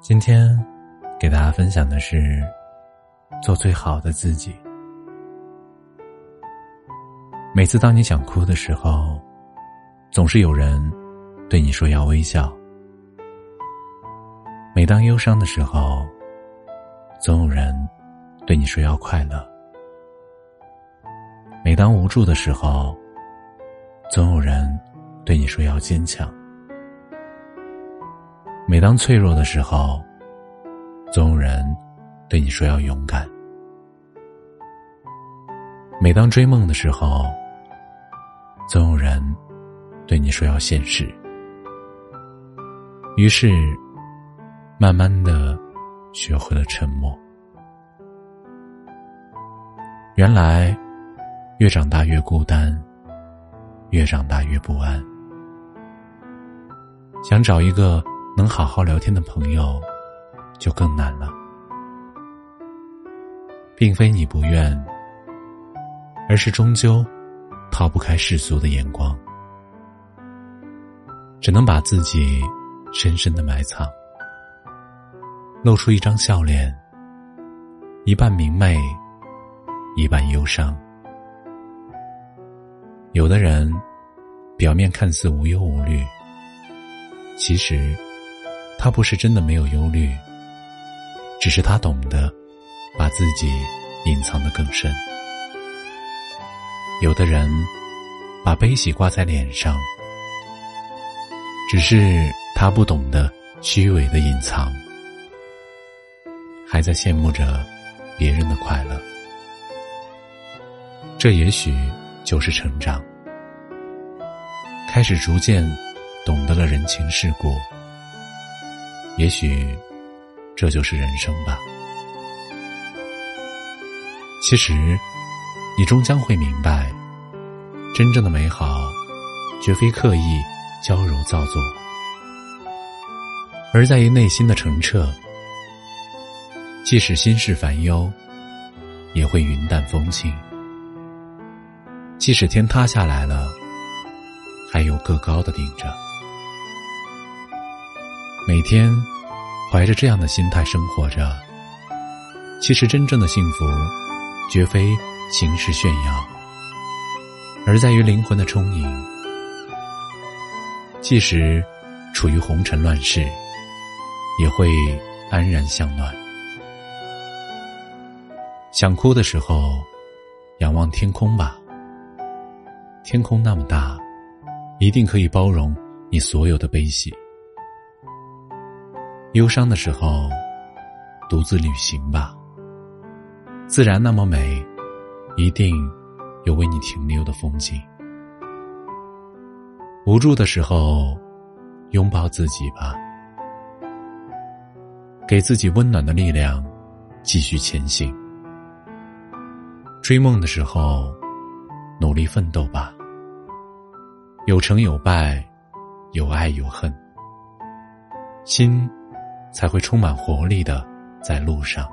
今天给大家分享的是做最好的自己。每次当你想哭的时候，总是有人对你说要微笑。每当忧伤的时候，总有人对你说要快乐。每当无助的时候，总有人对你说要坚强。每当脆弱的时候，总有人对你说要勇敢。每当追梦的时候，总有人对你说要现实。于是慢慢的学会了沉默。原来越长大越孤单，越长大越不安，想找一个能好好聊天的朋友就更难了。并非你不愿，而是终究逃不开世俗的眼光，只能把自己深深的埋藏，露出一张笑脸，一半明媚，一半忧伤。有的人表面看似无忧无虑，其实他不是真的没有忧虑，只是他懂得把自己隐藏得更深。有的人把悲喜挂在脸上，只是他不懂得虚伪的隐藏，还在羡慕着别人的快乐。这也许就是成长，开始逐渐懂得了人情世故，也许这就是人生吧。其实你终将会明白，真正的美好绝非刻意娇柔造作，而在于内心的澄澈。即使心事烦忧，也会云淡风轻；即使天塌下来了，还有个高的顶着。每天怀着这样的心态生活着，其实真正的幸福绝非形式炫耀，而在于灵魂的充盈。即使处于红尘乱世，也会安然向暖。想哭的时候，仰望天空吧，天空那么大，一定可以包容你所有的悲喜。忧伤的时候，独自旅行吧，自然那么美，一定有为你停留的风景。无助的时候，拥抱自己吧，给自己温暖的力量，继续前行。追梦的时候，努力奋斗吧，有成有败，有爱有恨，心才会充满活力的在路上。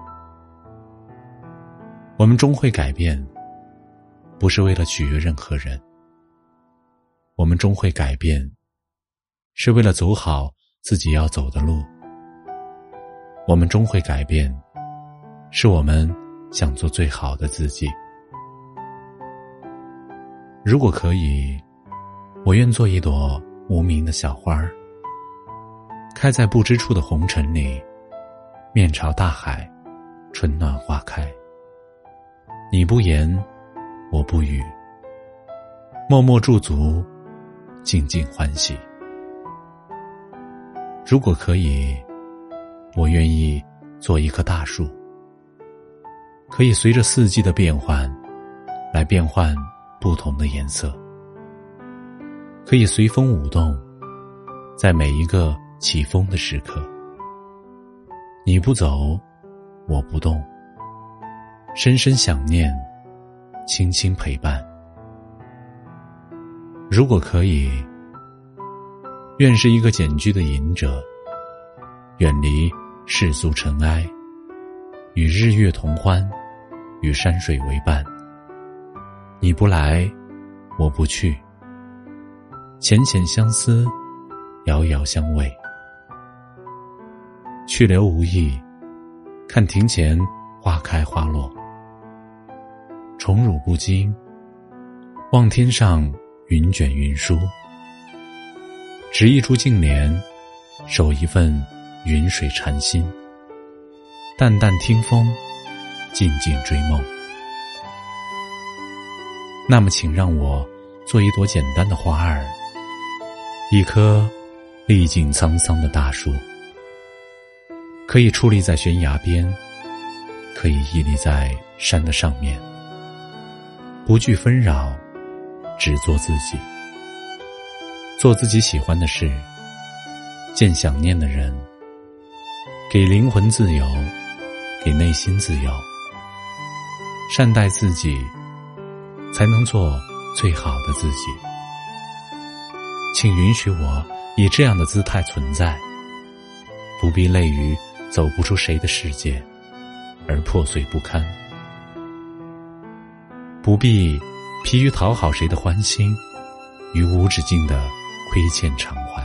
我们终会改变，不是为了取悦任何人。我们终会改变，是为了走好自己要走的路。我们终会改变，是我们想做最好的自己。如果可以，我愿做一朵无名的小花儿，开在不知处的红尘里，面朝大海，春暖花开。你不言，我不语，默默驻足，静静欢喜。如果可以，我愿意做一棵大树，可以随着四季的变换来变换不同的颜色，可以随风舞动。在每一个起风的时刻，你不走，我不动，深深想念，轻轻陪伴。如果可以，愿是一个简居的隐者，远离世俗尘埃，与日月同欢，与山水为伴。你不来，我不去，浅浅相思，遥遥相慰。去留无意，看庭前花开花落，宠辱不惊，望天上云卷云舒，执一株净莲，守一份云水禅心，淡淡听风，静静追梦。那么请让我做一朵简单的花儿，一棵历尽沧桑的大树，可以矗立在悬崖边，可以屹立在山的上面，不惧纷扰，只做自己，做自己喜欢的事，见想念的人，给灵魂自由，给内心自由，善待自己，才能做最好的自己。请允许我以这样的姿态存在，不必累于走不出谁的世界而破碎不堪，不必疲于讨好谁的欢心与无止境的亏欠偿还，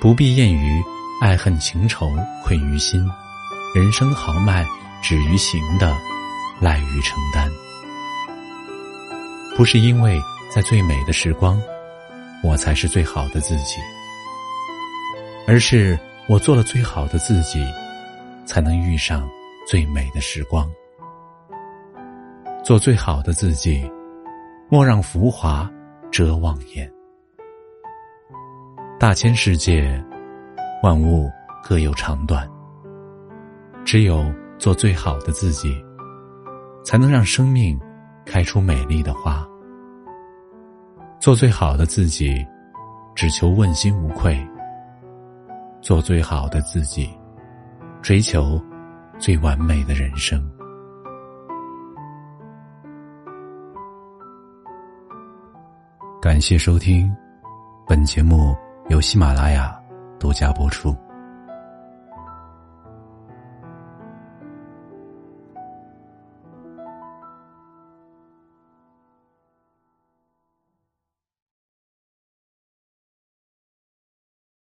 不必厌于爱恨情仇困于心，人生豪迈止于行的赖于承担。不是因为在最美的时光我才是最好的自己，而是我做了最好的自己，才能遇上最美的时光。做最好的自己，莫让浮华遮望眼。大千世界，万物各有长短，只有做最好的自己，才能让生命开出美丽的花。做最好的自己，只求问心无愧。做最好的自己，追求最完美的人生。感谢收听，本节目由喜马拉雅独家播出。